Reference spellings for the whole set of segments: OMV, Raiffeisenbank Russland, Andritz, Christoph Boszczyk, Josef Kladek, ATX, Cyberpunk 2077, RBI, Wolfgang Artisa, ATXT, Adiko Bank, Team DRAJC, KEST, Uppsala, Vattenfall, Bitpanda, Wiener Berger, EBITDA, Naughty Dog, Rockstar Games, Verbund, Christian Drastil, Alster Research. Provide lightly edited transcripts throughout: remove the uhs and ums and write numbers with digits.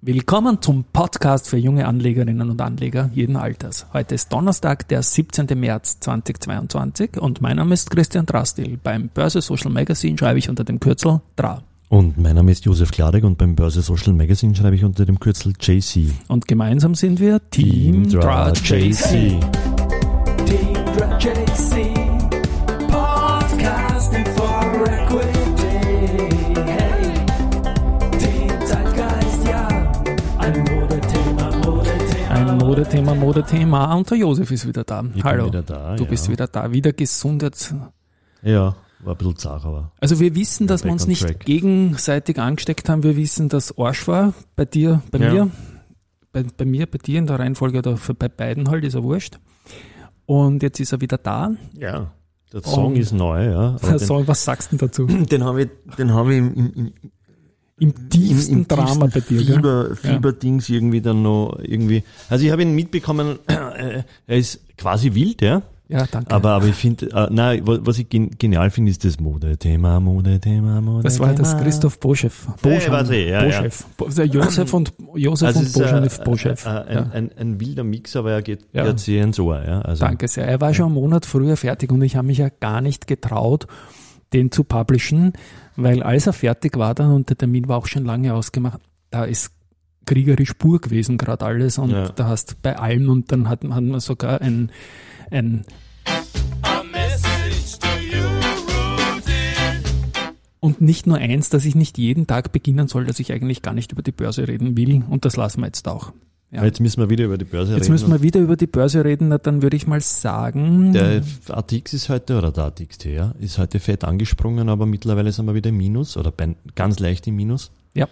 Willkommen zum Podcast für junge Anlegerinnen und Anleger jeden Alters. Heute ist Donnerstag, der 17. März 2022 und mein Name ist Christian Drastil. Beim Börse Social Magazine schreibe ich unter dem Kürzel DRA. Und mein Name ist Josef Kladek und beim Börse Social Magazine schreibe ich unter dem Kürzel JC. Und gemeinsam sind wir Team DRAJC. Team DRAJC. Modethema. Und der Josef ist wieder da. Hallo. Wieder da, du bist wieder da. Wieder gesundet. Ja, war ein bisschen zart, aber. Also wir wissen, dass wir uns nicht gegenseitig angesteckt haben. Wir wissen, dass Arsch war. Bei dir, bei mir. Bei mir, bei dir in der Reihenfolge oder bei beiden halt, ist er wurscht. Und jetzt ist er wieder da. Ja, der Song ist neu. Ja. Der Song, was sagst du denn dazu? Den habe ich im Drama tiefsten bei dir, Fieberdings irgendwie dann noch irgendwie. Also ich habe ihn mitbekommen, er ist quasi wild, ja. Ja, danke. Aber ich finde, was ich genial finde, ist das Modethema. Das war das Christoph Boszczyk. Josef und Boszczyk. Ein wilder Mix, aber er geht jetzt sehr ins Ohr. Ja? Also, danke sehr. Er war schon einen Monat früher fertig und ich habe mich ja gar nicht getraut, den zu publishen, weil als er fertig war dann und der Termin war auch schon lange ausgemacht, da ist kriegerisch pur gewesen gerade alles und da hast bei allem und dann hatten wir sogar ein und nicht nur eins, dass ich nicht jeden Tag beginnen soll, dass ich eigentlich gar nicht über die Börse reden will und das lassen wir jetzt auch. Ja. Jetzt müssen wir wieder über die Börse reden. Na, dann würde ich mal sagen. Der ATX ist heute, oder der ATXT, ja, ist heute fett angesprungen, aber mittlerweile sind wir wieder im Minus, oder ganz leicht im Minus. Ja.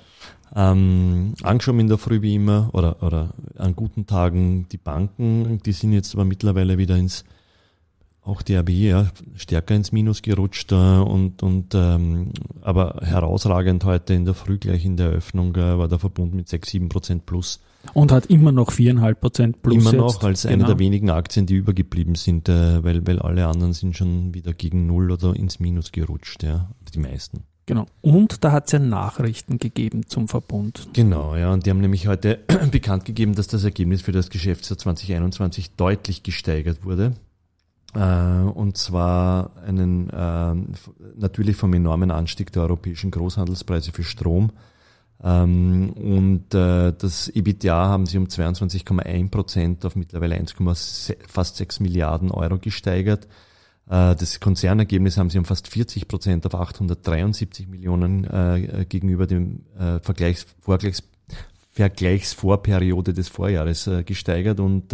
Angeschoben in der Früh wie immer, oder an guten Tagen die Banken, die sind jetzt aber mittlerweile wieder auch die RBI, ja, stärker ins Minus gerutscht, aber herausragend heute in der Früh gleich in der Eröffnung war der Verbund mit 6-7% plus. Und hat immer noch 4,5% plus. Immer noch als eine der wenigen Aktien, die übergeblieben sind, weil alle anderen sind schon wieder gegen Null oder ins Minus gerutscht, ja, die meisten. Genau. Und da hat es ja Nachrichten gegeben zum Verbund. Genau, ja, und die haben nämlich heute bekannt gegeben, dass das Ergebnis für das Geschäftsjahr 2021 deutlich gesteigert wurde. Und zwar natürlich vom enormen Anstieg der europäischen Großhandelspreise für Strom. Und das EBITDA haben sie um 22,1% auf mittlerweile fast 6 Milliarden Euro gesteigert. Das Konzernergebnis haben sie um fast 40% auf 873 Millionen gegenüber dem Vergleichsvorperiode des Vorjahres gesteigert und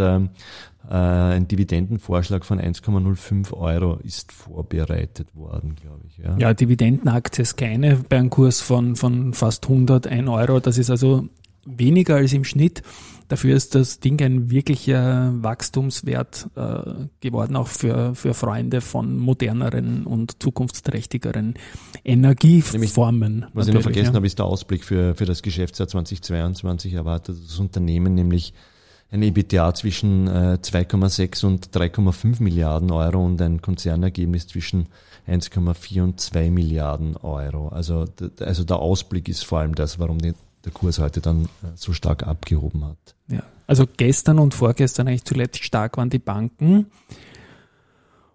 ein Dividendenvorschlag von 1,05 Euro ist vorbereitet worden, glaube ich. Ja, Dividendenaktie ist keine bei einem Kurs von fast 101 Euro. Das ist also weniger als im Schnitt. Dafür ist das Ding ein wirklicher Wachstumswert geworden, auch für Freunde von moderneren und zukunftsträchtigeren Energieformen. Nämlich, was ich noch vergessen habe, ist der Ausblick für das Geschäftsjahr 2022 erwartet. Das Unternehmen nämlich ein EBITDA zwischen 2,6 und 3,5 Milliarden Euro und ein Konzernergebnis zwischen 1,4 und 2 Milliarden Euro. Also der Ausblick ist vor allem das, warum der Kurs heute dann so stark abgehoben hat. Ja, also gestern und vorgestern eigentlich zuletzt stark waren die Banken.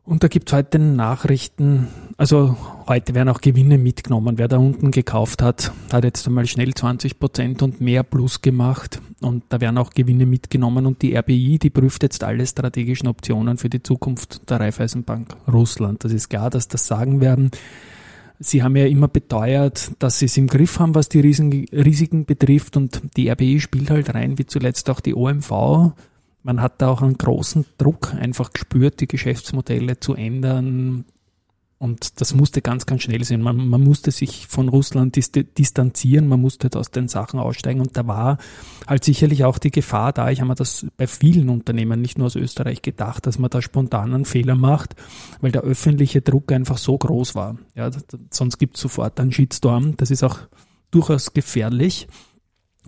Und da gibt es heute Nachrichten, also heute werden auch Gewinne mitgenommen. Wer da unten gekauft hat, hat jetzt einmal schnell 20% und mehr plus gemacht. Und da werden auch Gewinne mitgenommen. Und die RBI, die prüft jetzt alle strategischen Optionen für die Zukunft der Raiffeisenbank Russland. Das ist klar, dass das sagen werden. Sie haben ja immer beteuert, dass sie es im Griff haben, was die Risiken betrifft. Und die RBI spielt halt rein, wie zuletzt auch die OMV. Man hat da auch einen großen Druck einfach gespürt, die Geschäftsmodelle zu ändern. Und das musste ganz schnell sein. Man musste sich von Russland distanzieren, man musste aus den Sachen aussteigen. Und da war halt sicherlich auch die Gefahr da. Ich habe mir das bei vielen Unternehmen, nicht nur aus Österreich, gedacht, dass man da spontan einen Fehler macht, weil der öffentliche Druck einfach so groß war. Ja, sonst gibt es sofort einen Shitstorm. Das ist auch durchaus gefährlich,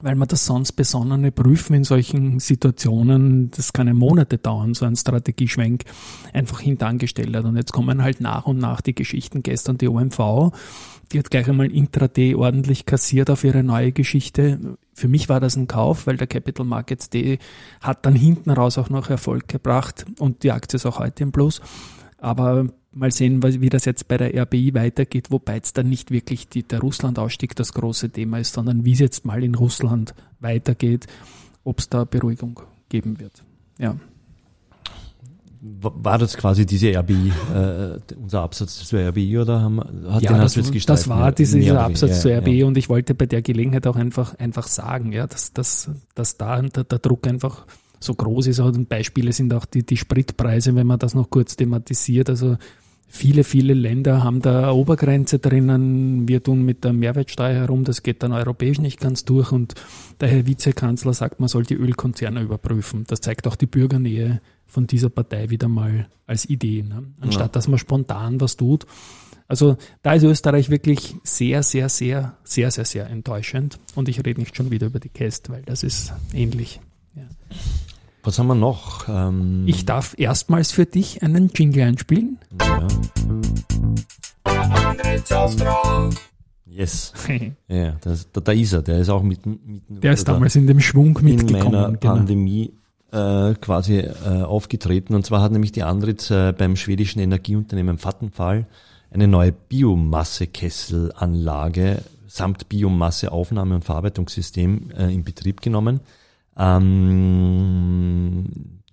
weil man das sonst besonnene Prüfen in solchen Situationen, das kann ja Monate dauern, so ein Strategieschwenk, einfach hintangestellt hat. Und jetzt kommen halt nach und nach die Geschichten. Gestern die OMV, Die hat gleich einmal intraday ordentlich kassiert auf ihre neue Geschichte. Für mich war das ein Kauf, weil der Capital Markets Day hat dann hinten raus auch noch Erfolg gebracht und die Aktie ist auch heute im Plus. Aber mal sehen, wie das jetzt bei der RBI weitergeht, wobei jetzt dann nicht wirklich der Russland-Ausstieg das große Thema ist, sondern wie es jetzt mal in Russland weitergeht, ob es da Beruhigung geben wird. Ja. War das quasi diese RBI, unser Absatz zur RBI oder das war dieser Absatz zur RBI und ich wollte bei der Gelegenheit auch einfach sagen, ja, dass da der Druck einfach so groß ist. Und Beispiele sind auch die Spritpreise, wenn man das noch kurz thematisiert. Also viele Länder haben da Obergrenze drinnen. Wir tun mit der Mehrwertsteuer herum, das geht dann europäisch nicht ganz durch. Und der Herr Vizekanzler sagt, man soll die Ölkonzerne überprüfen. Das zeigt auch die Bürgernähe von dieser Partei wieder mal als Idee, ne? Anstatt dass man spontan was tut. Also da ist Österreich wirklich sehr, sehr enttäuschend. Und ich rede nicht schon wieder über die KEST, weil das ist ähnlich. Ja. Was haben wir noch? Ich darf erstmals für dich einen Jingle einspielen. Ja. Yes. Ja, da ist er. Der ist auch mitten der ist damals in dem Schwung mitgekommen. In meiner Pandemie quasi aufgetreten. Und zwar hat nämlich die Andritz beim schwedischen Energieunternehmen Vattenfall eine neue Biomassekesselanlage samt Biomasseaufnahme und Verarbeitungssystem in Betrieb genommen.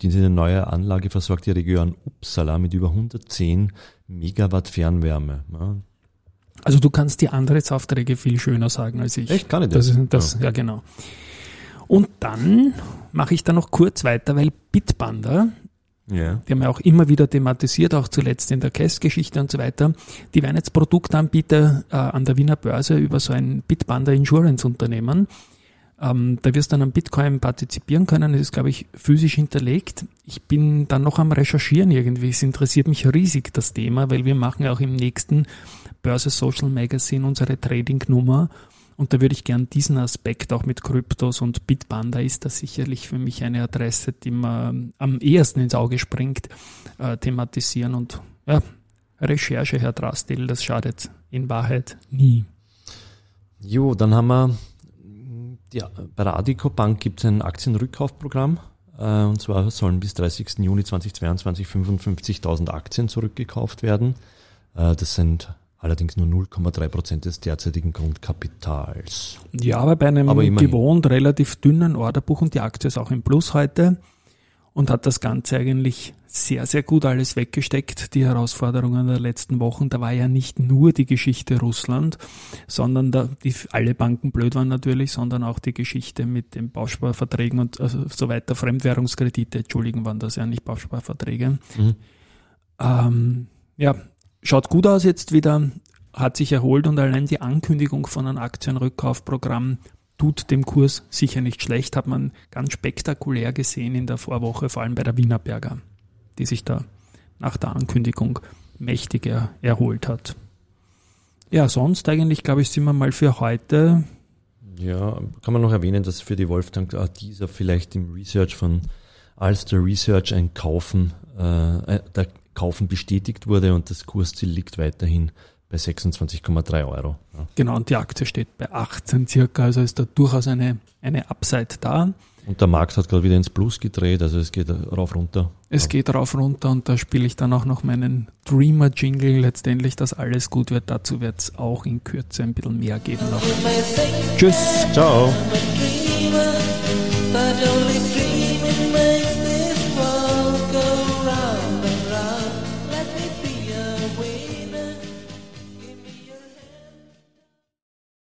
Diese neue Anlage versorgt die Region Uppsala mit über 110 Megawatt Fernwärme. Ja. Also du kannst die Andritz-Aufträge viel schöner sagen als ich. Echt? Kann ich das? Ja, genau. Und dann mache ich da noch kurz weiter, weil Bitpanda, die haben ja auch immer wieder thematisiert, auch zuletzt in der Cast-Geschichte und so weiter, die werden jetzt Produktanbieter an der Wiener Börse über so ein Bitpanda-Insurance-Unternehmen. Da wirst du dann am Bitcoin partizipieren können. Das ist, glaube ich, physisch hinterlegt. Ich bin dann noch am Recherchieren irgendwie. Es interessiert mich riesig, das Thema, weil wir machen ja auch im nächsten Börse Social Magazine unsere Trading-Nummer. Und da würde ich gern diesen Aspekt auch mit Kryptos und Bitpanda ist das sicherlich für mich eine Adresse, die man am ehesten ins Auge springt, thematisieren. Und ja, Recherche, Herr Drastil, das schadet in Wahrheit nie. Jo, dann haben wir... Ja, bei der Adiko Bank gibt es ein Aktienrückkaufprogramm und zwar sollen bis 30. Juni 2022 55.000 Aktien zurückgekauft werden. Das sind allerdings nur 0,3% des derzeitigen Grundkapitals. Ja, aber bei einem gewohnt relativ dünnen Orderbuch und die Aktie ist auch im Plus heute und hat das Ganze eigentlich sehr, sehr gut alles weggesteckt, die Herausforderungen der letzten Wochen. Da war ja nicht nur die Geschichte Russland, sondern die alle Banken blöd waren natürlich, sondern auch die Geschichte mit den Bausparverträgen und so weiter, Fremdwährungskredite, waren das ja nicht Bausparverträge. Mhm. Ja, schaut gut aus jetzt wieder, hat sich erholt und allein die Ankündigung von einem Aktienrückkaufprogramm tut dem Kurs sicher nicht schlecht, hat man ganz spektakulär gesehen in der Vorwoche, vor allem bei der Wiener Berger, die sich da nach der Ankündigung mächtig erholt hat. Ja, sonst eigentlich, glaube ich, sind wir mal für heute. Ja, kann man noch erwähnen, dass für die Wolfgang Artisa vielleicht im Research von Alster Research ein Kaufen bestätigt wurde und das Kursziel liegt weiterhin bei 26,3 €. Ja. Genau, und die Aktie steht bei 18 circa, also ist da durchaus eine Upside da. Und der Markt hat gerade wieder ins Plus gedreht, also es geht rauf runter. Es geht rauf runter und da spiele ich dann auch noch meinen Dreamer-Jingle letztendlich, dass alles gut wird. Dazu wird es auch in Kürze ein bisschen mehr geben noch. Tschüss. Ciao.